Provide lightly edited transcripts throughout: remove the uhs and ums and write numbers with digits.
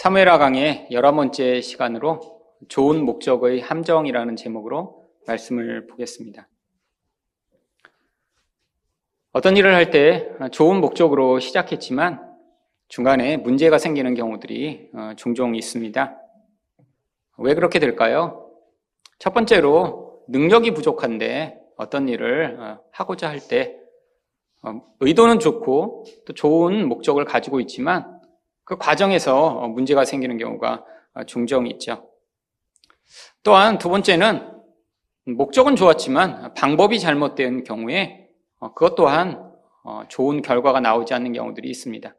사무엘하 강의 11번째 시간으로 좋은 목적의 함정이라는 제목으로 말씀을 보겠습니다. 어떤 일을 할 때 좋은 목적으로 시작했지만 중간에 문제가 생기는 경우들이 종종 있습니다. 왜 그렇게 될까요? 첫 번째로 능력이 부족한데 어떤 일을 하고자 할 때 의도는 좋고 또 좋은 목적을 가지고 있지만 그 과정에서 문제가 생기는 경우가 종종 있죠. 또한 두 번째는 목적은 좋았지만 방법이 잘못된 경우에 그것 또한 좋은 결과가 나오지 않는 경우들이 있습니다.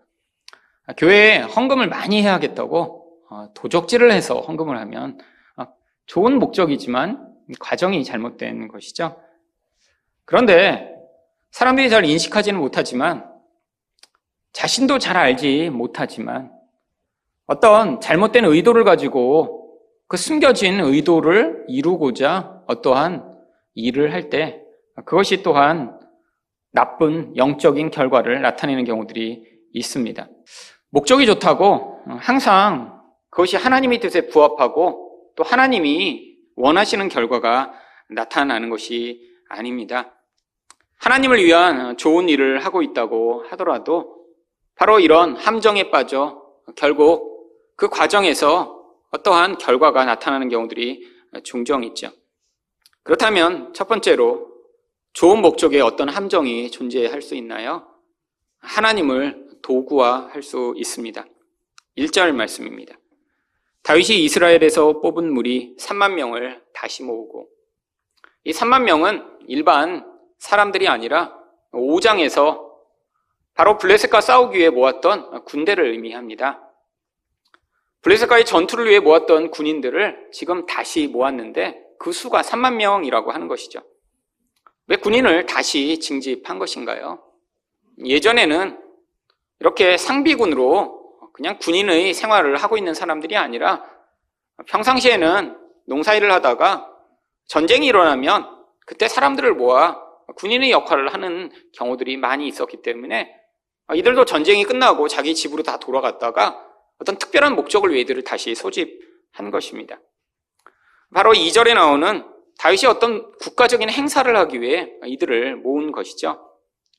교회에 헌금을 많이 해야겠다고 도적질을 해서 헌금을 하면 좋은 목적이지만 과정이 잘못된 것이죠. 그런데 사람들이 잘 인식하지는 못하지만 자신도 잘 알지 못하지만 어떤 잘못된 의도를 가지고 그 숨겨진 의도를 이루고자 어떠한 일을 할 때 그것이 또한 나쁜 영적인 결과를 나타내는 경우들이 있습니다. 목적이 좋다고 항상 그것이 하나님의 뜻에 부합하고 또 하나님이 원하시는 결과가 나타나는 것이 아닙니다. 하나님을 위한 좋은 일을 하고 있다고 하더라도 바로 이런 함정에 빠져 결국 그 과정에서 어떠한 결과가 나타나는 경우들이 종종 있죠. 그렇다면 첫 번째로 좋은 목적에 어떤 함정이 존재할 수 있나요? 하나님을 도구화할 수 있습니다. 1절 말씀입니다. 다윗이 이스라엘에서 뽑은 무리 3만 명을 다시 모으고 이 3만 명은 일반 사람들이 아니라 5장에서 바로 블레셋과 싸우기 위해 모았던 군대를 의미합니다. 블레셋과의 전투를 위해 모았던 군인들을 지금 다시 모았는데 그 수가 3만 명이라고 하는 것이죠. 왜 군인을 다시 징집한 것인가요? 예전에는 이렇게 상비군으로 그냥 군인의 생활을 하고 있는 사람들이 아니라 평상시에는 농사일을 하다가 전쟁이 일어나면 그때 사람들을 모아 군인의 역할을 하는 경우들이 많이 있었기 때문에 이들도 전쟁이 끝나고 자기 집으로 다 돌아갔다가 어떤 특별한 목적을 위해 이들을 다시 소집한 것입니다. 바로 2절에 나오는 다윗이 어떤 국가적인 행사를 하기 위해 이들을 모은 것이죠.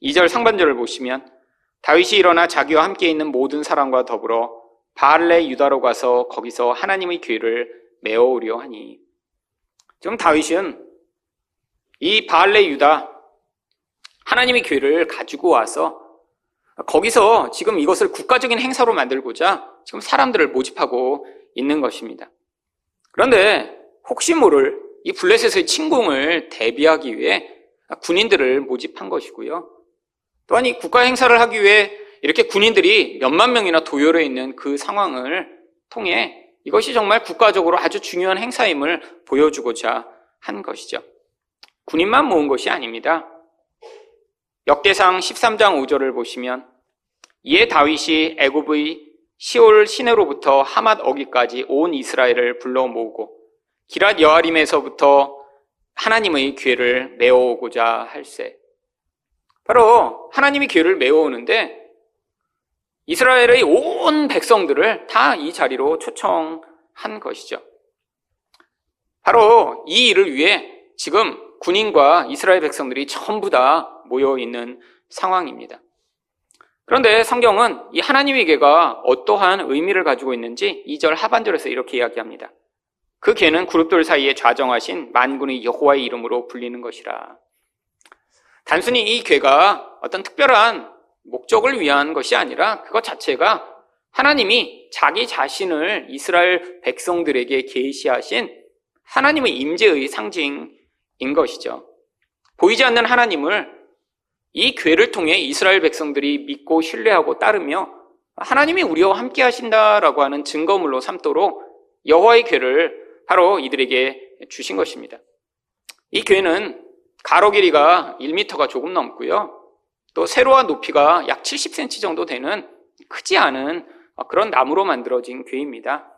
2절 상반절을 보시면 다윗이 일어나 자기와 함께 있는 모든 사람과 더불어 바알레 유다로 가서 거기서 하나님의 귀를 메어오려 하니 지금 다윗은 이 바알레 유다 하나님의 교회를 가지고 와서 거기서 지금 이것을 국가적인 행사로 만들고자 지금 사람들을 모집하고 있는 것입니다. 그런데 혹시 모를 이 블레셋의 침공을 대비하기 위해 군인들을 모집한 것이고요. 또한 이 국가 행사를 하기 위해 이렇게 군인들이 몇만 명이나 도열해 있는 그 상황을 통해 이것이 정말 국가적으로 아주 중요한 행사임을 보여주고자 한 것이죠. 군인만 모은 것이 아닙니다. 역대상 13장 5절을 보시면 이에 다윗이 애굽의 시올 시내로부터 하맛 어기까지 온 이스라엘을 불러 모으고 기랏 여아림에서부터 하나님의 궤를 메어오고자 할세. 바로 하나님이 궤를 메어오는데 이스라엘의 온 백성들을 다 이 자리로 초청한 것이죠. 바로 이 일을 위해 지금 군인과 이스라엘 백성들이 전부 다 모여있는 상황입니다. 그런데 성경은 이 하나님의 궤가 어떠한 의미를 가지고 있는지 2절 하반절에서 이렇게 이야기합니다. 그 궤는 그룹들 사이에 좌정하신 만군의 여호와의 이름으로 불리는 것이라. 단순히 이 궤가 어떤 특별한 목적을 위한 것이 아니라 그것 자체가 하나님이 자기 자신을 이스라엘 백성들에게 계시하신 하나님의 임재의 상징 인 것이죠. 보이지 않는 하나님을 이 궤를 통해 이스라엘 백성들이 믿고 신뢰하고 따르며 하나님이 우리와 함께 하신다라고 하는 증거물로 삼도록 여호와의 궤를 바로 이들에게 주신 것입니다. 이 궤는 가로 길이가 1m가 조금 넘고요. 또 세로와 높이가 약 70cm 정도 되는 크지 않은 그런 나무로 만들어진 궤입니다.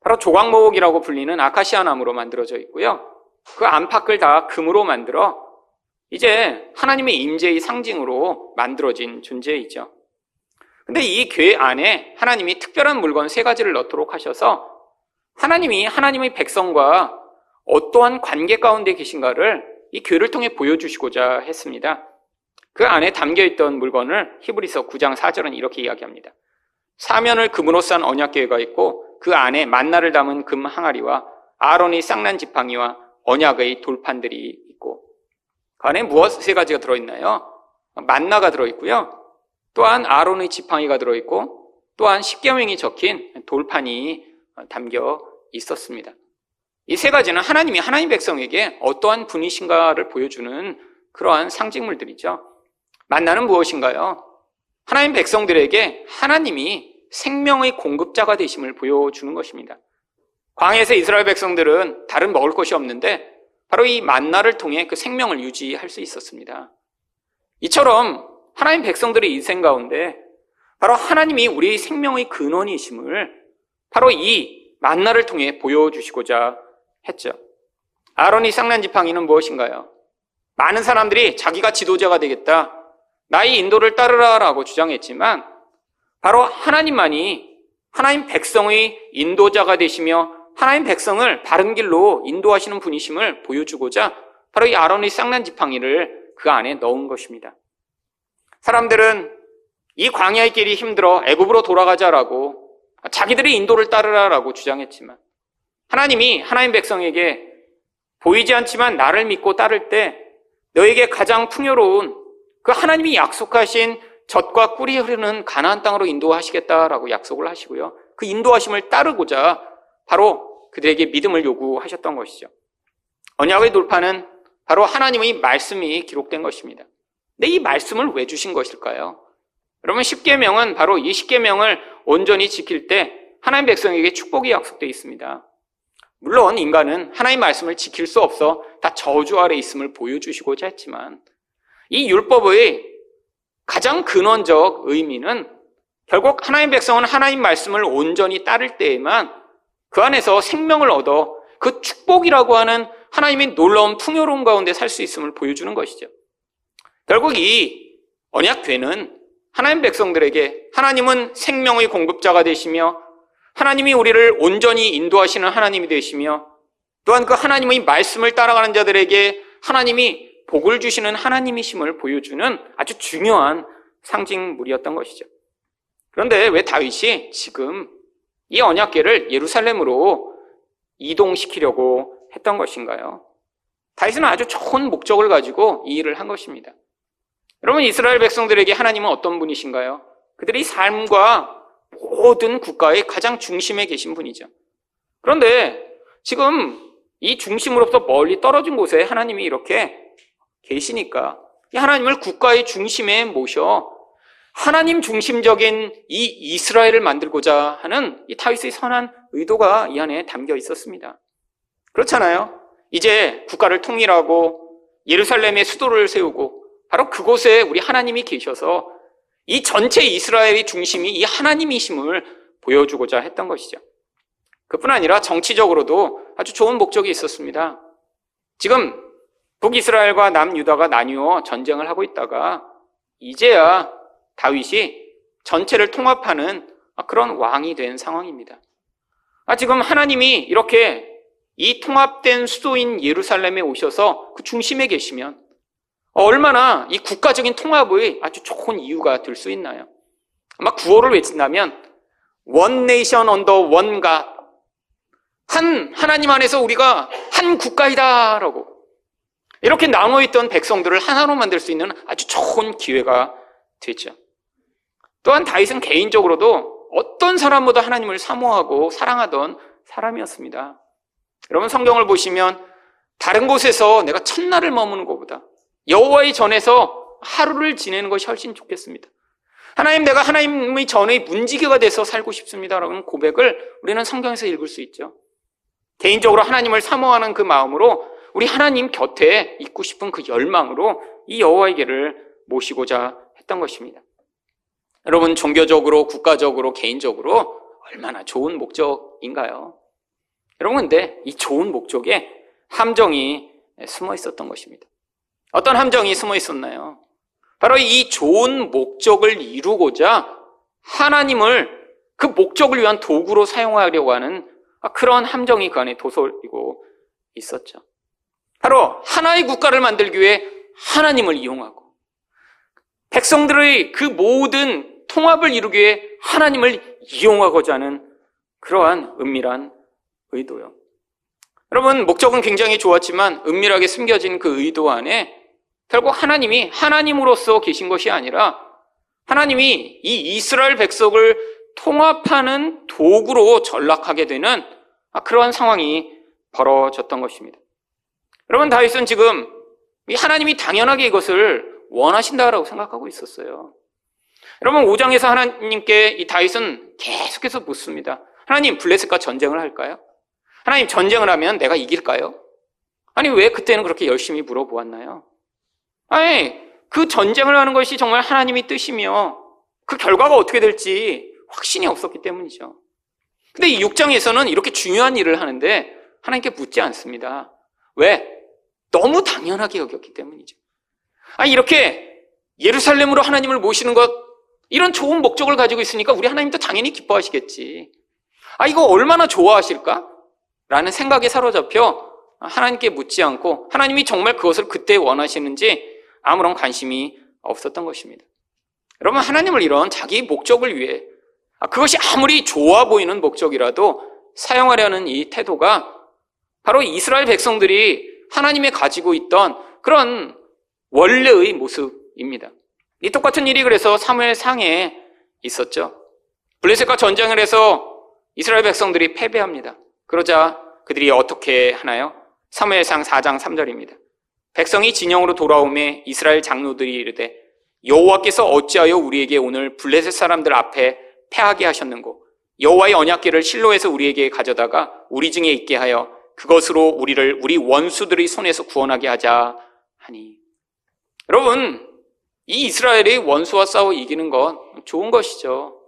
바로 조각목이라고 불리는 아카시아 나무로 만들어져 있고요. 그 안팎을 다 금으로 만들어 이제 하나님의 임재의 상징으로 만들어진 존재이죠. 근데 이 궤 안에 하나님이 특별한 물건 세 가지를 넣도록 하셔서 하나님이 하나님의 백성과 어떠한 관계 가운데 계신가를 이 궤를 통해 보여주시고자 했습니다. 그 안에 담겨있던 물건을 히브리서 9장 4절은 이렇게 이야기합니다. 사면을 금으로 싼 언약궤가 있고 그 안에 만나를 담은 금 항아리와 아론의 쌍난 지팡이와 언약의 돌판들이 있고. 그 안에 무엇 세 가지가 들어있나요? 만나가 들어있고요, 또한 아론의 지팡이가 들어있고, 또한 십계명이 적힌 돌판이 담겨 있었습니다. 이 세 가지는 하나님이 하나님 백성에게 어떠한 분이신가를 보여주는 그러한 상징물들이죠. 만나는 무엇인가요? 하나님 백성들에게 하나님이 생명의 공급자가 되심을 보여주는 것입니다. 광야에서 이스라엘 백성들은 다른 먹을 것이 없는데 바로 이 만나를 통해 그 생명을 유지할 수 있었습니다. 이처럼 하나님 백성들의 인생 가운데 바로 하나님이 우리의 생명의 근원이심을 바로 이 만나를 통해 보여주시고자 했죠. 아론이 쌍난 지팡이는 무엇인가요? 많은 사람들이 자기가 지도자가 되겠다, 나의 인도를 따르라라고 주장했지만 바로 하나님만이 하나님 백성의 인도자가 되시며 하나님 백성을 바른 길로 인도하시는 분이심을 보여주고자 바로 이 아론의 쌍난 지팡이를 그 안에 넣은 것입니다. 사람들은 이 광야의 길이 힘들어 애굽으로 돌아가자라고, 자기들의 인도를 따르라라고 주장했지만 하나님이 하나님 백성에게 보이지 않지만 나를 믿고 따를 때 너에게 가장 풍요로운 그 하나님이 약속하신 젖과 꿀이 흐르는 가나안 땅으로 인도하시겠다라고 약속을 하시고요, 그 인도하심을 따르고자 바로 그들에게 믿음을 요구하셨던 것이죠. 언약의 돌판은 바로 하나님의 말씀이 기록된 것입니다. 근데 이 말씀을 왜 주신 것일까요? 여러분, 십계명은 바로 이 십계명을 온전히 지킬 때 하나님 백성에게 축복이 약속되어 있습니다. 물론 인간은 하나님의 말씀을 지킬 수 없어 다 저주 아래 있음을 보여주시고자 했지만 이 율법의 가장 근원적 의미는 결국 하나님 백성은 하나님 말씀을 온전히 따를 때에만 그 안에서 생명을 얻어 그 축복이라고 하는 하나님의 놀라운 풍요로움 가운데 살 수 있음을 보여주는 것이죠. 결국 이 언약궤는 하나님 백성들에게 하나님은 생명의 공급자가 되시며 하나님이 우리를 온전히 인도하시는 하나님이 되시며 또한 그 하나님의 말씀을 따라가는 자들에게 하나님이 복을 주시는 하나님이심을 보여주는 아주 중요한 상징물이었던 것이죠. 그런데 왜 다윗이 지금 이 언약궤를 예루살렘으로 이동시키려고 했던 것인가요? 다윗은 아주 좋은 목적을 가지고 이 일을 한 것입니다. 여러분, 이스라엘 백성들에게 하나님은 어떤 분이신가요? 그들의 삶과 모든 국가의 가장 중심에 계신 분이죠. 그런데 지금 이 중심으로부터 멀리 떨어진 곳에 하나님이 이렇게 계시니까 이 하나님을 국가의 중심에 모셔 하나님 중심적인 이 이스라엘을 만들고자 하는 이 다윗의 선한 의도가 이 안에 담겨 있었습니다. 그렇잖아요. 이제 국가를 통일하고 예루살렘의 수도를 세우고 바로 그곳에 우리 하나님이 계셔서 이 전체 이스라엘의 중심이 이 하나님이심을 보여주고자 했던 것이죠. 그뿐 아니라 정치적으로도 아주 좋은 목적이 있었습니다. 지금 북이스라엘과 남유다가 나뉘어 전쟁을 하고 있다가 이제야 다윗이 전체를 통합하는 그런 왕이 된 상황입니다. 지금 하나님이 이렇게 이 통합된 수도인 예루살렘에 오셔서 그 중심에 계시면 얼마나 이 국가적인 통합의 아주 좋은 이유가 될 수 있나요? 아마 구호를 외친다면 One Nation under One God, 한 하나님 안에서 우리가 한 국가이다 라고 이렇게 나눠있던 백성들을 하나로 만들 수 있는 아주 좋은 기회가 됐죠. 또한 다윗은 개인적으로도 어떤 사람보다 하나님을 사모하고 사랑하던 사람이었습니다. 여러분, 성경을 보시면 다른 곳에서 내가 첫날을 머무는 것보다 여호와의 전에서 하루를 지내는 것이 훨씬 좋겠습니다. 하나님, 내가 하나님의 전의 문지기가 돼서 살고 싶습니다라는 고백을 우리는 성경에서 읽을 수 있죠. 개인적으로 하나님을 사모하는 그 마음으로 우리 하나님 곁에 있고 싶은 그 열망으로 이 여호와의 궤를 모시고자 했던 것입니다. 여러분, 종교적으로, 국가적으로, 개인적으로 얼마나 좋은 목적인가요? 여러분, 근데 이 좋은 목적에 함정이 숨어 있었던 것입니다. 어떤 함정이 숨어 있었나요? 바로 이 좋은 목적을 이루고자 하나님을 그 목적을 위한 도구로 사용하려고 하는 그런 함정이 그 안에 도사리고 있었죠. 바로 하나의 국가를 만들기 위해 하나님을 이용하고 백성들의 그 모든 통합을 이루기 위해 하나님을 이용하고자 하는 그러한 은밀한 의도요. 여러분, 목적은 굉장히 좋았지만 은밀하게 숨겨진 그 의도 안에 결국 하나님이 하나님으로서 계신 것이 아니라 하나님이 이 이스라엘 백성을 통합하는 도구로 전락하게 되는 그러한 상황이 벌어졌던 것입니다. 여러분, 다윗은 지금 하나님이 당연하게 이것을 원하신다라고 생각하고 있었어요. 여러분, 5장에서 하나님께 이 다윗은 계속해서 묻습니다. 하나님, 블레셋과 전쟁을 할까요? 하나님, 전쟁을 하면 내가 이길까요? 아니, 왜 그때는 그렇게 열심히 물어보았나요? 아니, 그 전쟁을 하는 것이 정말 하나님의 뜻이며 그 결과가 어떻게 될지 확신이 없었기 때문이죠. 근데 이 6장에서는 이렇게 중요한 일을 하는데 하나님께 묻지 않습니다. 왜? 너무 당연하게 여겼기 때문이죠. 아니, 이렇게 예루살렘으로 하나님을 모시는 것, 이런 좋은 목적을 가지고 있으니까 우리 하나님도 당연히 기뻐하시겠지. 아, 이거 얼마나 좋아하실까? 라는 생각에 사로잡혀 하나님께 묻지 않고 하나님이 정말 그것을 그때 원하시는지 아무런 관심이 없었던 것입니다. 여러분, 하나님을 이런 자기 목적을 위해, 그것이 아무리 좋아 보이는 목적이라도 사용하려는 이 태도가 바로 이스라엘 백성들이 하나님의 가지고 있던 그런 원래의 모습입니다. 이 똑같은 일이 그래서 사무엘상에 있었죠. 블레셋과 전쟁을 해서 이스라엘 백성들이 패배합니다. 그러자 그들이 어떻게 하나요? 사무엘상 4장 3절입니다. 백성이 진영으로 돌아오매 이스라엘 장로들이 이르되 여호와께서 어찌하여 우리에게 오늘 블레셋 사람들 앞에 패하게 하셨는고 여호와의 언약궤를 실로에서 우리에게 가져다가 우리 중에 있게 하여 그것으로 우리를 우리 원수들의 손에서 구원하게 하자 하니. 여러분, 이 이스라엘이 원수와 싸워 이기는 건 좋은 것이죠.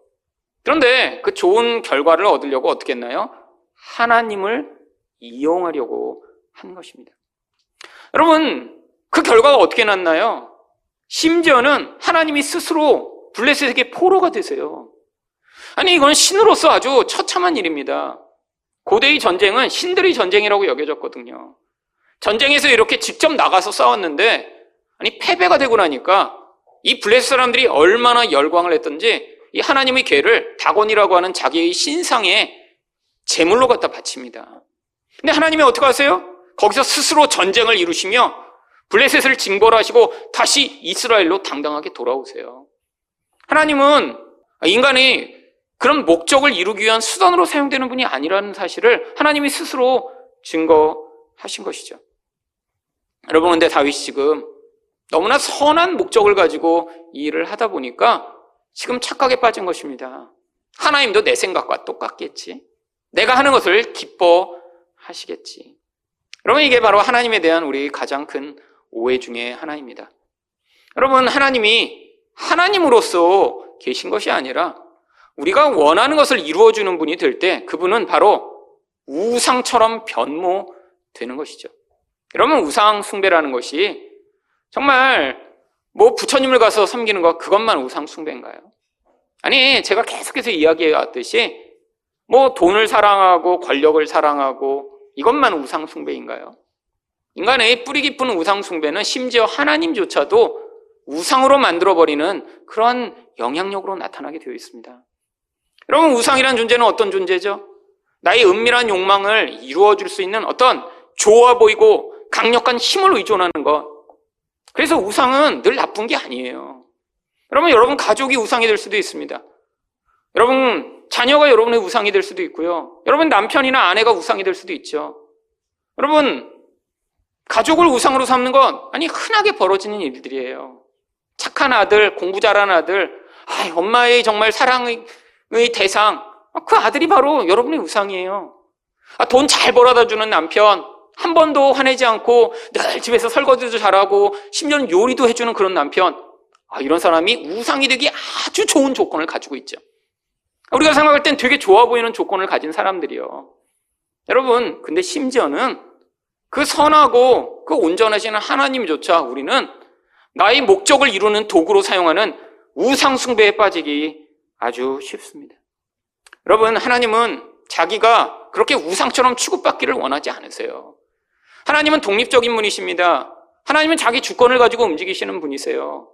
그런데 그 좋은 결과를 얻으려고 어떻게 했나요? 하나님을 이용하려고 한 것입니다. 여러분, 그 결과가 어떻게 났나요? 심지어는 하나님이 스스로 블레셋에게 포로가 되세요. 아니, 이건 신으로서 아주 처참한 일입니다. 고대의 전쟁은 신들의 전쟁이라고 여겨졌거든요. 전쟁에서 이렇게 직접 나가서 싸웠는데, 아니, 패배가 되고 나니까 이 블레셋 사람들이 얼마나 열광을 했던지 이 하나님의 궤를 다곤이라고 하는 자기의 신상에 제물로 갖다 바칩니다. 근데 하나님이 어떻게 하세요? 거기서 스스로 전쟁을 이루시며 블레셋을 징벌하시고 다시 이스라엘로 당당하게 돌아오세요. 하나님은 인간이 그런 목적을 이루기 위한 수단으로 사용되는 분이 아니라는 사실을 하나님이 스스로 증거하신 것이죠. 여러분, 근데 다윗이 지금 너무나 선한 목적을 가지고 이 일을 하다 보니까 지금 착각에 빠진 것입니다. 하나님도 내 생각과 똑같겠지. 내가 하는 것을 기뻐하시겠지. 여러분, 이게 바로 하나님에 대한 우리 가장 큰 오해 중에 하나입니다. 여러분, 하나님이 하나님으로서 계신 것이 아니라 우리가 원하는 것을 이루어주는 분이 될 때 그분은 바로 우상처럼 변모되는 것이죠. 여러분, 우상 숭배라는 것이 정말 뭐 부처님을 가서 섬기는 것, 그것만 우상 숭배인가요? 아니, 제가 계속해서 이야기해왔듯이 뭐 돈을 사랑하고 권력을 사랑하고 이것만 우상 숭배인가요? 인간의 뿌리 깊은 우상 숭배는 심지어 하나님조차도 우상으로 만들어버리는 그런 영향력으로 나타나게 되어 있습니다. 여러분, 우상이란 존재는 어떤 존재죠? 나의 은밀한 욕망을 이루어줄 수 있는 어떤 좋아 보이고 강력한 힘을 의존하는 것. 그래서 우상은 늘 나쁜 게 아니에요. 여러분, 가족이 우상이 될 수도 있습니다. 여러분, 자녀가 여러분의 우상이 될 수도 있고요. 여러분, 남편이나 아내가 우상이 될 수도 있죠. 여러분, 가족을 우상으로 삼는 건 흔하게 벌어지는 일들이에요. 착한 아들, 공부 잘한 아들, 엄마의 정말 사랑의 대상, 그 아들이 바로 여러분의 우상이에요. 돈 잘 벌어다 주는 남편, 한 번도 화내지 않고 늘 집에서 설거지도 잘하고 심지어는 요리도 해주는 그런 남편, 이런 사람이 우상이 되기 아주 좋은 조건을 가지고 있죠. 우리가 생각할 땐 되게 좋아 보이는 조건을 가진 사람들이요. 여러분, 근데 심지어는 그 선하고 그 온전하시는 하나님조차 우리는 나의 목적을 이루는 도구로 사용하는 우상 숭배에 빠지기 아주 쉽습니다. 여러분, 하나님은 자기가 그렇게 우상처럼 취급받기를 원하지 않으세요. 하나님은 독립적인 분이십니다. 하나님은 자기 주권을 가지고 움직이시는 분이세요.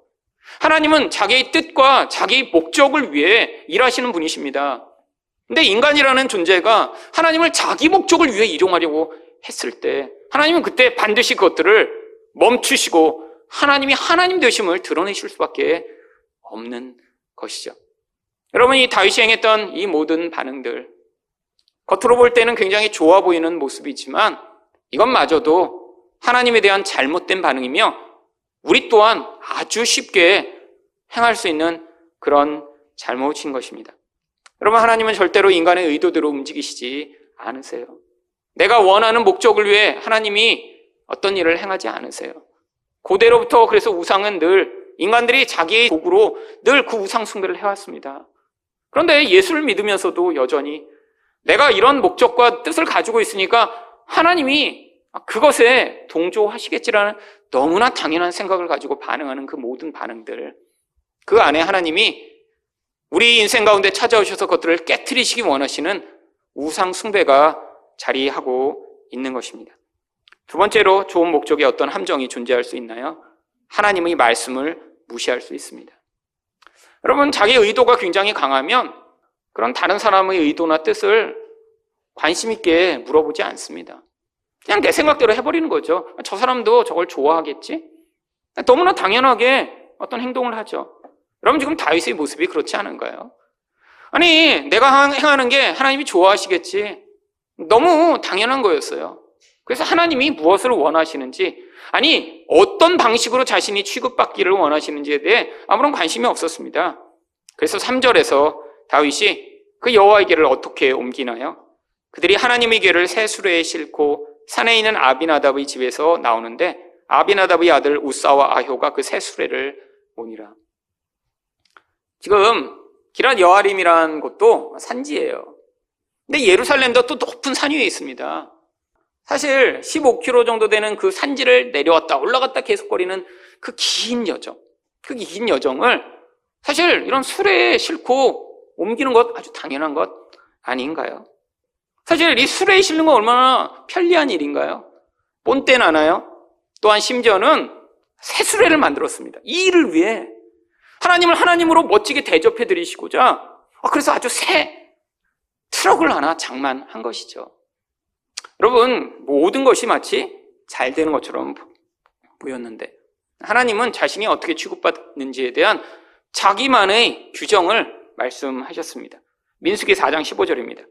하나님은 자기의 뜻과 자기의 목적을 위해 일하시는 분이십니다. 근데 인간이라는 존재가 하나님을 자기 목적을 위해 이용하려고 했을 때 하나님은 그때 반드시 그것들을 멈추시고 하나님이 하나님 되심을 드러내실 수밖에 없는 것이죠. 여러분, 이 다윗이 행했던 이 모든 반응들, 겉으로 볼 때는 굉장히 좋아 보이는 모습이지만 이것마저도 하나님에 대한 잘못된 반응이며 우리 또한 아주 쉽게 행할 수 있는 그런 잘못인 것입니다. 여러분, 하나님은 절대로 인간의 의도대로 움직이시지 않으세요. 내가 원하는 목적을 위해 하나님이 어떤 일을 행하지 않으세요. 고대로부터 그래서 우상은 늘 인간들이 자기의 도구로 늘 그 우상 숭배를 해왔습니다. 그런데 예수를 믿으면서도 여전히 내가 이런 목적과 뜻을 가지고 있으니까 하나님이 그것에 동조하시겠지라는 너무나 당연한 생각을 가지고 반응하는 그 모든 반응들, 그 안에 하나님이 우리 인생 가운데 찾아오셔서 그것들을 깨트리시기 원하시는 우상 숭배가 자리하고 있는 것입니다. 두 번째로 좋은 목적에 어떤 함정이 존재할 수 있나요? 하나님의 말씀을 무시할 수 있습니다. 여러분, 자기 의도가 굉장히 강하면 그런 다른 사람의 의도나 뜻을 관심 있게 물어보지 않습니다. 그냥 내 생각대로 해버리는 거죠. 저 사람도 저걸 좋아하겠지? 너무나 당연하게 어떤 행동을 하죠. 여러분, 지금 다윗의 모습이 그렇지 않은가요? 아니, 내가 행하는 게 하나님이 좋아하시겠지. 너무 당연한 거였어요. 그래서 하나님이 무엇을 원하시는지, 아니 어떤 방식으로 자신이 취급받기를 원하시는지에 대해 아무런 관심이 없었습니다. 그래서 3절에서 다윗이 그 여호와의 궤를 어떻게 옮기나요? 그들이 하나님의 궤를 새 수레에 싣고 산에 있는 아비나답의 집에서 나오는데 아비나답의 아들 우사와 아효가 그 새 수레를 오니라. 지금 기랏 여아림이라는 곳도 산지예요. 근데 예루살렘도 또 높은 산 위에 있습니다. 사실 15km 정도 되는 그 산지를 내려왔다 올라갔다 계속거리는 그 긴 여정, 그 긴 여정을 사실 이런 수레에 싣고 옮기는 것 아주 당연한 것 아닌가요? 사실 이 수레에 싣는 건 얼마나 편리한 일인가요? 뽐때 나나요? 또한 심지어는 새 수레를 만들었습니다. 이 일을 위해 하나님을 하나님으로 멋지게 대접해드리시고자 그래서 아주 새 트럭을 하나 장만한 것이죠. 여러분, 모든 것이 마치 잘 되는 것처럼 보였는데 하나님은 자신이 어떻게 취급받는지에 대한 자기만의 규정을 말씀하셨습니다. 민수기 4장 15절입니다.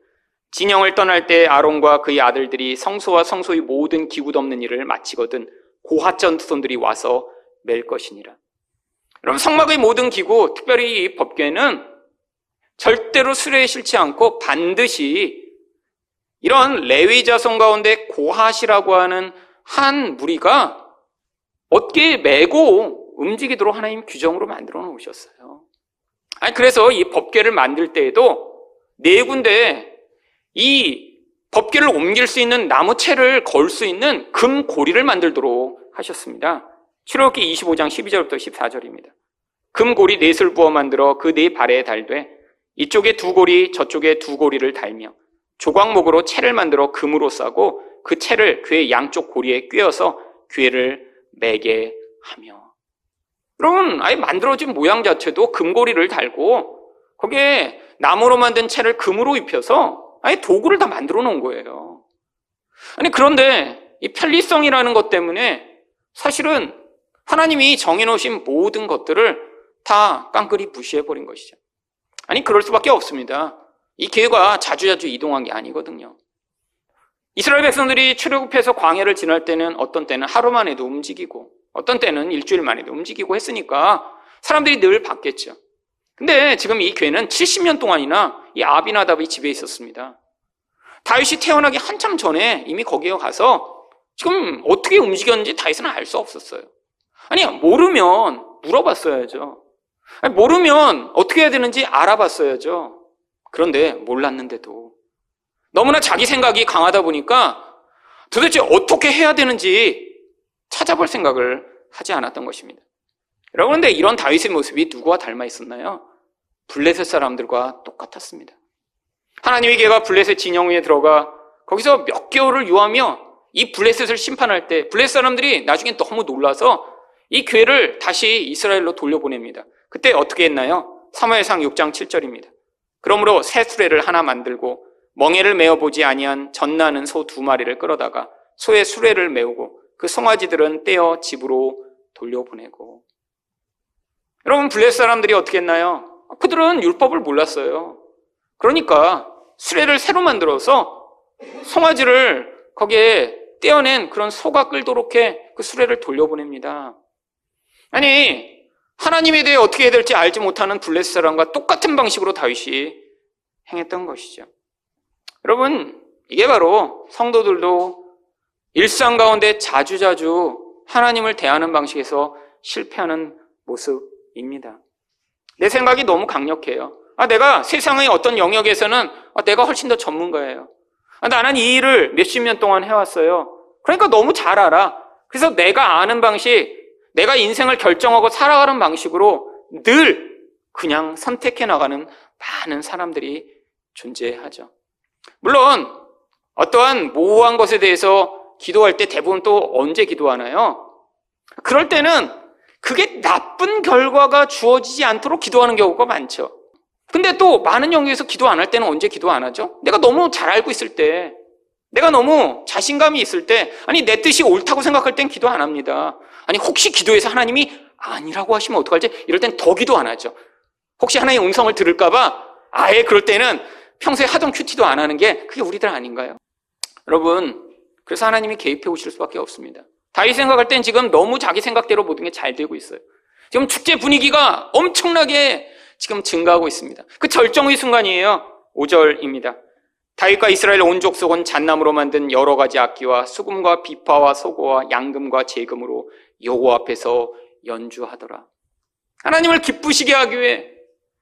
진영을 떠날 때 아론과 그의 아들들이 성소와 성소의 모든 기구 덮는 일을 마치거든 고핫 전투손들이 와서 맬 것이니라. 여러분, 성막의 모든 기구, 특별히 이 법궤는 절대로 수레에 실지 않고 반드시 이런 레위 자손 가운데 고핫이라고 하는 한 무리가 어깨에 메고 움직이도록 하나님 규정으로 만들어 놓으셨어요. 아니, 그래서 이 법궤를 만들 때에도 네 군데 이 법궤를 옮길 수 있는 나무채를 걸 수 있는 금 고리를 만들도록 하셨습니다. 출애굽기 25장 12절부터 14절입니다. 금 고리 넷을 부어 만들어 그 네 발에 달되 이쪽에 두 고리 저쪽에 두 고리를 달며 조각목으로 채를 만들어 금으로 싸고 그 채를 궤의 양쪽 고리에 꿰어서 궤를 매게 하며. 여러분, 아예 만들어진 모양 자체도 금고리를 달고 거기에 나무로 만든 채를 금으로 입혀서 아예 도구를 다 만들어 놓은 거예요. 아니, 그런데 이 편리성이라는 것 때문에 사실은 하나님이 정해놓으신 모든 것들을 다 깡그리 무시해버린 것이죠. 아니, 그럴 수밖에 없습니다. 이 궤가 자주자주 이동한 게 아니거든요. 이스라엘 백성들이 출애굽해서 광야를 지날 때는 어떤 때는 하루만 해도 움직이고 어떤 때는 일주일만 해도 움직이고 했으니까 사람들이 늘 봤겠죠. 근데 지금 이 궤는 70년 동안이나 이 아비나답의 집에 있었습니다. 다윗이 태어나기 한참 전에 이미 거기에 가서 지금 어떻게 움직였는지 다윗은 알 수 없었어요. 아니, 모르면 물어봤어야죠. 아니, 모르면 어떻게 해야 되는지 알아봤어야죠. 그런데 몰랐는데도 너무나 자기 생각이 강하다 보니까 도대체 어떻게 해야 되는지 찾아볼 생각을 하지 않았던 것입니다. 여러분, 그런데 이런 다윗의 모습이 누구와 닮아 있었나요? 블레셋 사람들과 똑같았습니다. 하나님의 개가 블레셋 진영 위에 들어가 거기서 몇 개월을 유하며 이 블레셋을 심판할 때 블레셋 사람들이 나중에 너무 놀라서 이 괴를 다시 이스라엘로 돌려보냅니다. 그때 어떻게 했나요? 사무엘상 6장 7절입니다. 그러므로 새 수레를 하나 만들고 멍에를 메어보지 아니한 젖나는 소 2마리를 끌어다가 소의 수레를 메우고 그 송아지들은 떼어 집으로 돌려보내고. 여러분, 블레셋 사람들이 어떻게 했나요? 그들은 율법을 몰랐어요. 그러니까 수레를 새로 만들어서 송아지를 거기에 떼어낸 그런 소가 끌도록 해 그 수레를 돌려보냅니다. 아니, 하나님에 대해 어떻게 해야 될지 알지 못하는 블레셋 사람과 똑같은 방식으로 다윗이 행했던 것이죠. 여러분, 이게 바로 성도들도 일상 가운데 자주자주 하나님을 대하는 방식에서 실패하는 모습입니다. 내 생각이 너무 강력해요. 내가 세상의 어떤 영역에서는 내가 훨씬 더 전문가예요. 나는 이 일을 몇십 년 동안 해왔어요. 그러니까 너무 잘 알아. 그래서 내가 아는 방식, 내가 인생을 결정하고 살아가는 방식으로 늘 그냥 선택해 나가는 많은 사람들이 존재하죠. 물론 어떠한 모호한 것에 대해서 기도할 때 대부분 또 언제 기도하나요? 그럴 때는 그게 나쁜 결과가 주어지지 않도록 기도하는 경우가 많죠. 근데 또 많은 영역에서 기도 안 할 때는 언제 기도 안 하죠? 내가 너무 잘 알고 있을 때, 내가 너무 자신감이 있을 때, 아니 내 뜻이 옳다고 생각할 땐 기도 안 합니다. 아니 혹시 기도해서 하나님이 아니라고 하시면 어떡하지? 이럴 땐 더 기도 안 하죠. 혹시 하나님의 음성을 들을까 봐 아예 그럴 때는 평소에 하던 큐티도 안 하는 게 그게 우리들 아닌가요? 여러분, 그래서 하나님이 개입해 오실 수밖에 없습니다. 다윗 생각할 땐 지금 너무 자기 생각대로 모든 게 잘 되고 있어요. 지금 축제 분위기가 엄청나게 지금 증가하고 있습니다. 그 절정의 순간이에요. 5절입니다. 다윗과 이스라엘 온 족속은 잣나무로 만든 여러 가지 악기와 수금과 비파와 소고와 양금과 제금으로 여호와 앞에서 연주하더라. 하나님을 기쁘시게 하기 위해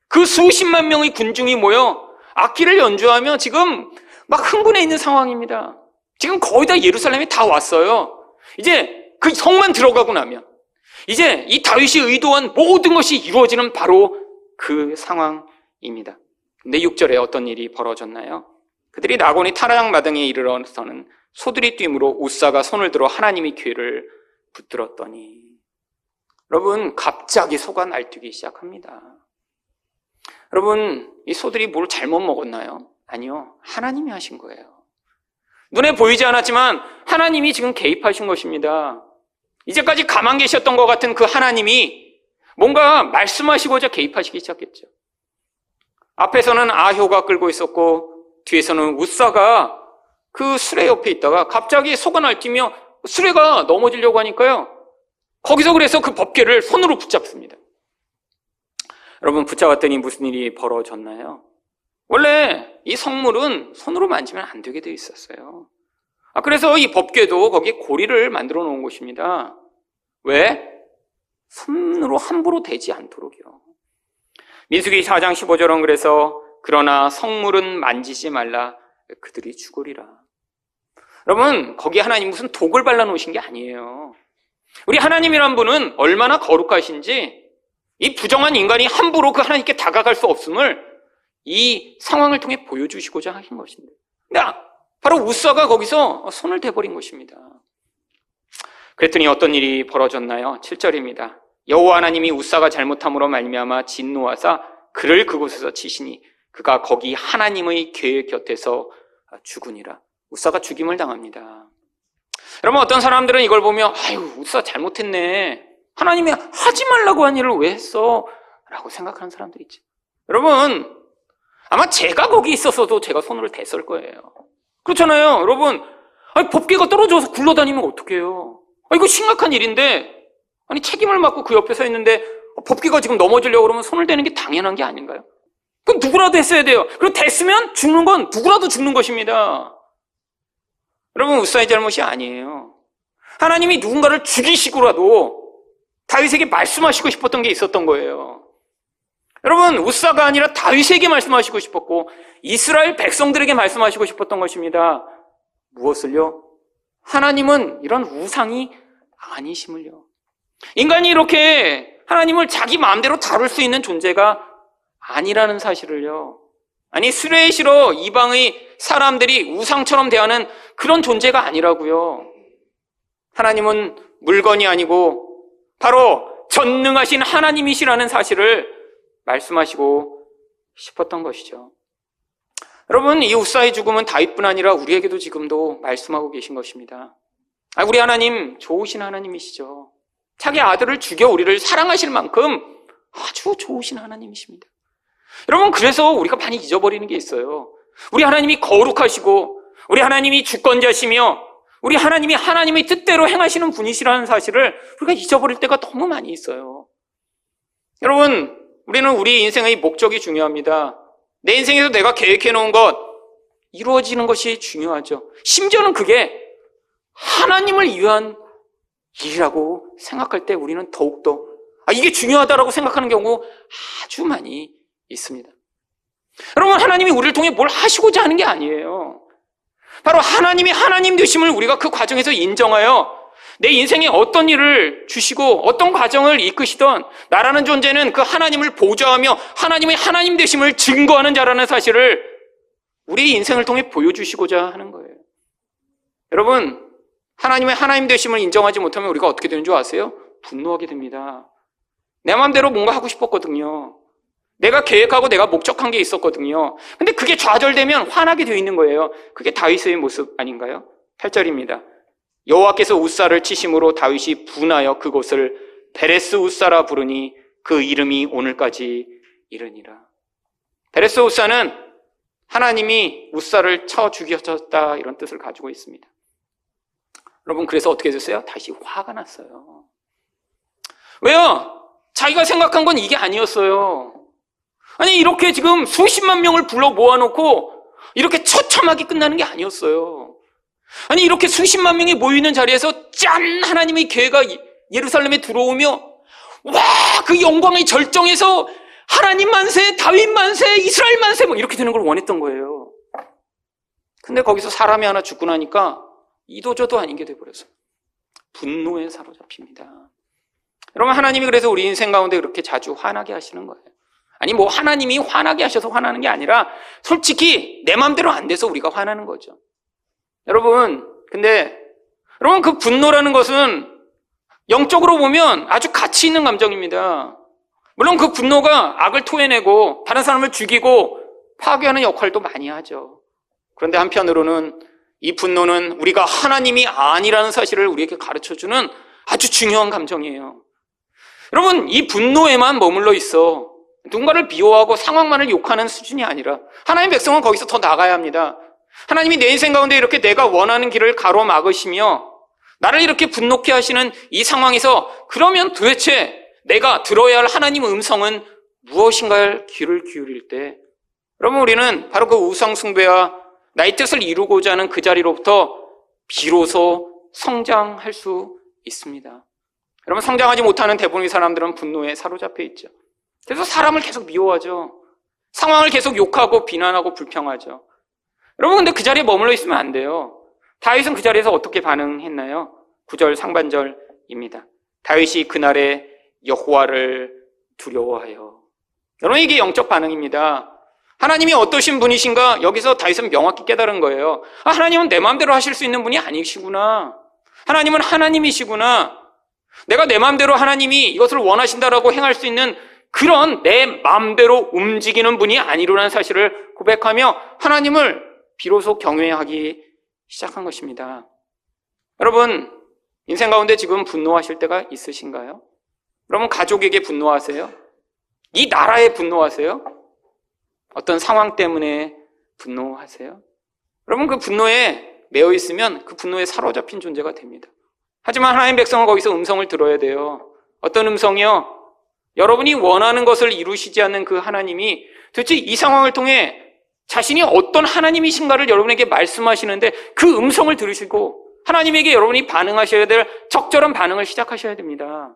그 수십만 명의 군중이 모여 악기를 연주하며 지금 막 흥분해 있는 상황입니다. 지금 거의 다 예루살렘에 다 왔어요. 이제 그 성만 들어가고 나면 이제 이 다윗이 의도한 모든 것이 이루어지는 바로 그 상황입니다. 근데 6절에 어떤 일이 벌어졌나요? 그들이 낙원이 타락 마당에 이르러서는 소들이 뛰므로 우사가 손을 들어 하나님의 궤를 붙들었더니. 여러분, 갑자기 소가 날뛰기 시작합니다. 여러분, 이 소들이 뭘 잘못 먹었나요? 아니요, 하나님이 하신 거예요. 눈에 보이지 않았지만 하나님이 지금 개입하신 것입니다. 이제까지 가만 계셨던 것 같은 그 하나님이 뭔가 말씀하시고자 개입하시기 시작했죠. 앞에서는 아효가 끌고 있었고 뒤에서는 우사가 그 수레 옆에 있다가 갑자기 소가 날뛰며 수레가 넘어지려고 하니까요. 거기서 그래서 그 법궤를 손으로 붙잡습니다. 여러분, 붙잡았더니 무슨 일이 벌어졌나요? 원래 이 성물은 손으로 만지면 안 되게 돼 있었어요. 그래서 이 법궤도 거기에 고리를 만들어 놓은 것입니다. 왜? 손으로 함부로 대지 않도록요. 민수기 4장 15절은 그래서 그러나 성물은 만지지 말라 그들이 죽으리라. 여러분, 거기에 하나님 무슨 독을 발라놓으신 게 아니에요. 우리 하나님이란 분은 얼마나 거룩하신지 이 부정한 인간이 함부로 그 하나님께 다가갈 수 없음을 이 상황을 통해 보여주시고자 하신 것입니다. 근데 바로 우사가 거기서 손을 대버린 것입니다. 그랬더니 어떤 일이 벌어졌나요? 7절입니다. 여호와 하나님이 우사가 잘못함으로 말미암아 진노하사 그를 그곳에서 치시니 그가 거기 하나님의 궤 곁에서 죽으니라. 우사가 죽임을 당합니다. 여러분, 어떤 사람들은 이걸 보며 아유, 우사 잘못했네, 하나님이 하지 말라고 한 일을 왜 했어? 라고 생각하는 사람들이 있죠. 여러분, 아마 제가 거기 있었어도 제가 손으로 댔을 거예요. 그렇잖아요, 여러분. 아니, 법궤가 떨어져서 굴러다니면 어떡해요? 이거 심각한 일인데, 아니 책임을 맡고 그 옆에 서 있는데 법궤가 지금 넘어지려고 그러면 손을 대는 게 당연한 게 아닌가요? 그건 누구라도 했어야 돼요. 그리고 됐으면 죽는 건 누구라도 죽는 것입니다. 여러분, 우사의 잘못이 아니에요. 하나님이 누군가를 죽이시고라도 다윗에게 말씀하시고 싶었던 게 있었던 거예요. 여러분, 우사가 아니라 다윗에게 말씀하시고 싶었고 이스라엘 백성들에게 말씀하시고 싶었던 것입니다. 무엇을요? 하나님은 이런 우상이 아니심을요. 인간이 이렇게 하나님을 자기 마음대로 다룰 수 있는 존재가 아니라는 사실을요. 아니 스레시로 이방의 사람들이 우상처럼 대하는 그런 존재가 아니라고요. 하나님은 물건이 아니고 바로 전능하신 하나님이시라는 사실을 말씀하시고 싶었던 것이죠. 여러분, 이 우사의 죽음은 다윗뿐 아니라 우리에게도 지금도 말씀하고 계신 것입니다. 우리 하나님 좋으신 하나님이시죠. 자기 아들을 죽여 우리를 사랑하실 만큼 아주 좋으신 하나님이십니다. 여러분, 그래서 우리가 많이 잊어버리는 게 있어요. 우리 하나님이 거룩하시고 우리 하나님이 주권자시며 우리 하나님이 하나님의 뜻대로 행하시는 분이시라는 사실을 우리가 잊어버릴 때가 너무 많이 있어요. 여러분, 우리는 우리 인생의 목적이 중요합니다. 내 인생에서 내가 계획해놓은 것, 이루어지는 것이 중요하죠. 심지어는 그게 하나님을 위한 일이라고 생각할 때 우리는 더욱더 이게 중요하다라고 생각하는 경우 아주 많이 있습니다. 여러분, 하나님이 우리를 통해 뭘 하시고자 하는 게 아니에요. 바로 하나님이 하나님 되심을 우리가 그 과정에서 인정하여 내 인생에 어떤 일을 주시고 어떤 과정을 이끄시던 나라는 존재는 그 하나님을 보좌하며 하나님의 하나님 되심을 증거하는 자라는 사실을 우리 인생을 통해 보여주시고자 하는 거예요. 여러분, 하나님의 하나님 되심을 인정하지 못하면 우리가 어떻게 되는 줄 아세요? 분노하게 됩니다. 내 마음대로 뭔가 하고 싶었거든요. 내가 계획하고 내가 목적한 게 있었거든요. 근데 그게 좌절되면 화나게 되어 있는 거예요. 그게 다윗의 모습 아닌가요? 8절입니다. 여호와께서 웃사를 치심으로 다윗이 분하여 그곳을 베레스 웃사라 부르니 그 이름이 오늘까지 이르니라. 베레스 웃사는 하나님이 웃사를 쳐 죽여졌다 이런 뜻을 가지고 있습니다. 여러분, 그래서 어떻게 됐어요? 다시 화가 났어요. 왜요? 자기가 생각한 건 이게 아니었어요. 아니 이렇게 지금 수십만 명을 불러 모아놓고 이렇게 처참하게 끝나는 게 아니었어요. 아니 이렇게 수십만 명이 모이는 자리에서 짠! 하나님의 계획이 예루살렘에 들어오며 와! 그 영광의 절정에서 하나님 만세, 다윗 만세, 이스라엘 만세 막 이렇게 되는 걸 원했던 거예요. 근데 거기서 사람이 하나 죽고 나니까 이도저도 아닌 게 돼버려서 분노에 사로잡힙니다. 여러분, 하나님이 그래서 우리 인생 가운데 그렇게 자주 화나게 하시는 거예요. 아니 뭐 하나님이 화나게 하셔서 화나는 게 아니라 솔직히 내 마음대로 안 돼서 우리가 화나는 거죠. 여러분, 근데 여러분 그 분노라는 것은 영적으로 보면 아주 가치 있는 감정입니다. 물론 그 분노가 악을 토해내고 다른 사람을 죽이고 파괴하는 역할도 많이 하죠. 그런데 한편으로는 이 분노는 우리가 하나님이 아니라는 사실을 우리에게 가르쳐주는 아주 중요한 감정이에요. 여러분, 이 분노에만 머물러 있어 누군가를 미워하고 상황만을 욕하는 수준이 아니라 하나님의 백성은 거기서 더 나가야 합니다. 하나님이 내 인생 가운데 이렇게 내가 원하는 길을 가로막으시며 나를 이렇게 분노케 하시는 이 상황에서 그러면 도대체 내가 들어야 할 하나님의 음성은 무엇인가를 귀를 기울일 때 여러분, 우리는 바로 그 우상 숭배와 나의 뜻을 이루고자 하는 그 자리로부터 비로소 성장할 수 있습니다. 여러분, 성장하지 못하는 대부분의 사람들은 분노에 사로잡혀 있죠. 그래서 사람을 계속 미워하죠. 상황을 계속 욕하고 비난하고 불평하죠. 여러분, 근데 그 자리에 머물러 있으면 안 돼요. 다윗은 그 자리에서 어떻게 반응했나요? 9절 상반절입니다. 다윗이 그날에 여호와를 두려워하여. 여러분, 이게 영적 반응입니다. 하나님이 어떠신 분이신가? 여기서 다윗은 명확히 깨달은 거예요. 하나님은 내 마음대로 하실 수 있는 분이 아니시구나. 하나님은 하나님이시구나. 내가 내 마음대로 하나님이 이것을 원하신다라고 행할 수 있는 그런 내 마음대로 움직이는 분이 아니로라는 사실을 고백하며 하나님을 비로소 경외하기 시작한 것입니다. 여러분, 인생 가운데 지금 분노하실 때가 있으신가요? 여러분, 가족에게 분노하세요? 이 나라에 분노하세요? 어떤 상황 때문에 분노하세요? 여러분, 그 분노에 매여 있으면 그 분노에 사로잡힌 존재가 됩니다. 하지만 하나님 백성은 거기서 음성을 들어야 돼요. 어떤 음성이요? 여러분이 원하는 것을 이루시지 않는 그 하나님이 도대체 이 상황을 통해 자신이 어떤 하나님이신가를 여러분에게 말씀하시는데 그 음성을 들으시고 하나님에게 여러분이 반응하셔야 될 적절한 반응을 시작하셔야 됩니다.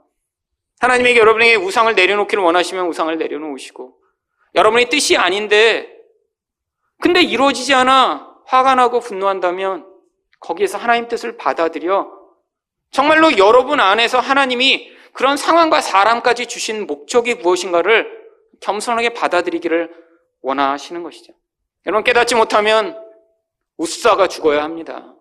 하나님에게 여러분에게 우상을 내려놓기를 원하시면 우상을 내려놓으시고 여러분의 뜻이 아닌데 근데 이루어지지 않아 화가 나고 분노한다면 거기에서 하나님 뜻을 받아들여 정말로 여러분 안에서 하나님이 그런 상황과 사람까지 주신 목적이 무엇인가를 겸손하게 받아들이기를 원하시는 것이죠. 여러분, 깨닫지 못하면 우사가 죽어야 합니다.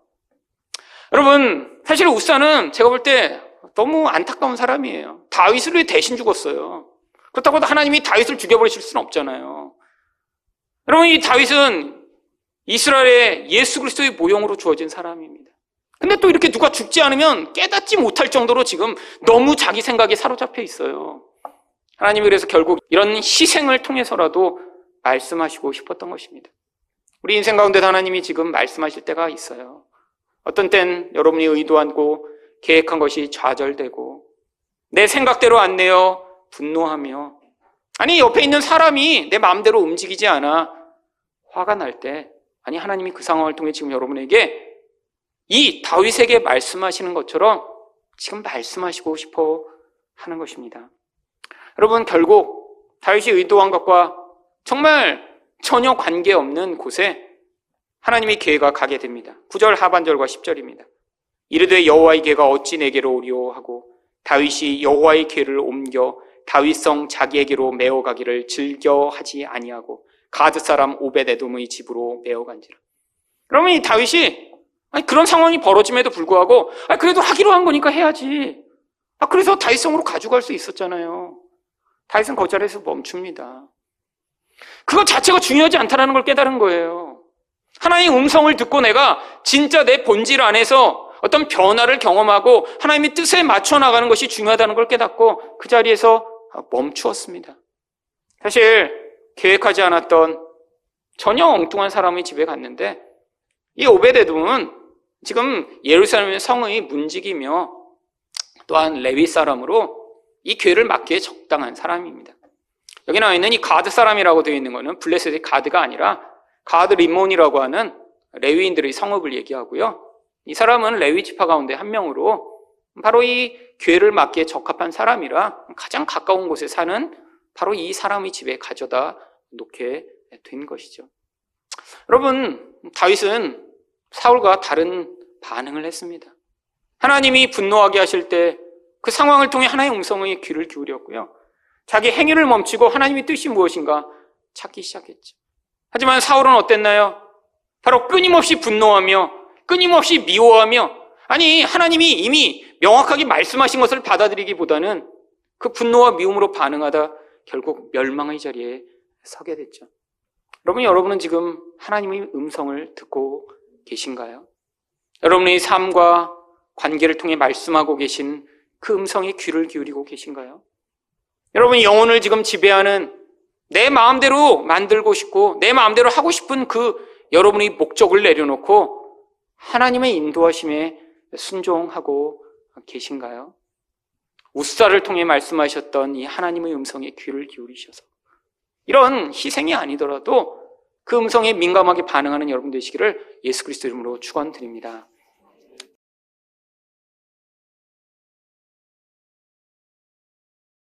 여러분, 사실 우사는 제가 볼 때 너무 안타까운 사람이에요. 다윗을 대신 죽었어요. 그렇다고 하나님이 다윗을 죽여버리실 수는 없잖아요. 여러분, 이 다윗은 이스라엘의 예수 그리스도의 모형으로 주어진 사람입니다. 근데 또 이렇게 누가 죽지 않으면 깨닫지 못할 정도로 지금 너무 자기 생각에 사로잡혀 있어요. 하나님이 그래서 결국 이런 희생을 통해서라도 말씀하시고 싶었던 것입니다. 우리 인생 가운데 하나님이 지금 말씀하실 때가 있어요. 어떤 땐 여러분이 의도하고 계획한 것이 좌절되고 내 생각대로 안 되어 분노하며, 아니 옆에 있는 사람이 내 마음대로 움직이지 않아 화가 날 때, 아니 하나님이 그 상황을 통해 지금 여러분에게 이 다윗에게 말씀하시는 것처럼 지금 말씀하시고 싶어 하는 것입니다. 여러분, 결국 다윗이 의도한 것과 정말 전혀 관계없는 곳에 하나님의 기회가 가게 됩니다. 9절 하반절과 10절입니다. 이르되 여호와의 기회가 어찌 내게로 오리오 하고 다윗이 여호와의 기회를 옮겨 다윗성 자기에게로 메어가기를 즐겨하지 아니하고 가드사람 오벳에돔의 집으로 메어간지라. 그러면 이 다윗이 그런 상황이 벌어짐에도 불구하고 그래도 하기로 한 거니까 해야지. 그래서 다윗성으로 가져갈 수 있었잖아요. 다윗은 그 자리에서 멈춥니다. 그거 자체가 중요하지 않다는 걸 깨달은 거예요. 하나님의 음성을 듣고 내가 진짜 내 본질 안에서 어떤 변화를 경험하고 하나님의 뜻에 맞춰 나가는 것이 중요하다는 걸 깨닫고 그 자리에서 멈추었습니다. 사실 계획하지 않았던 전혀 엉뚱한 사람의 집에 갔는데 이 오벳에돔은 지금 예루살렘 성의 문지기며 또한 레위 사람으로 이 기회를 막기에 적당한 사람입니다. 여기 나와 있는 이 가드 사람이라고 되어 있는 것은 블레셋의 가드가 아니라 가드 림몬이라고 하는 레위인들의 성읍을 얘기하고요. 이 사람은 레위 지파 가운데 한 명으로 바로 이 기회를 막기에 적합한 사람이라 가장 가까운 곳에 사는 바로 이 사람의 집에 가져다 놓게 된 것이죠. 여러분, 다윗은 사울과 다른 반응을 했습니다. 하나님이 분노하게 하실 때 그 상황을 통해 하나님의 음성에 귀를 기울였고요. 자기 행위를 멈추고 하나님의 뜻이 무엇인가 찾기 시작했죠. 하지만 사울은 어땠나요? 바로 끊임없이 분노하며 끊임없이 미워하며, 아니 하나님이 이미 명확하게 말씀하신 것을 받아들이기보다는 그 분노와 미움으로 반응하다 결국 멸망의 자리에 서게 됐죠. 여러분, 여러분은 지금 하나님의 음성을 듣고 계신가요? 여러분의 삶과 관계를 통해 말씀하고 계신 그 음성에 귀를 기울이고 계신가요? 여러분, 영혼을 지금 지배하는 내 마음대로 만들고 싶고 내 마음대로 하고 싶은 그 여러분의 목적을 내려놓고 하나님의 인도하심에 순종하고 계신가요? 우사를 통해 말씀하셨던 이 하나님의 음성에 귀를 기울이셔서 이런 희생이 아니더라도 그 음성에 민감하게 반응하는 여러분 되시기를 예수 그리스도 이름으로 축원드립니다.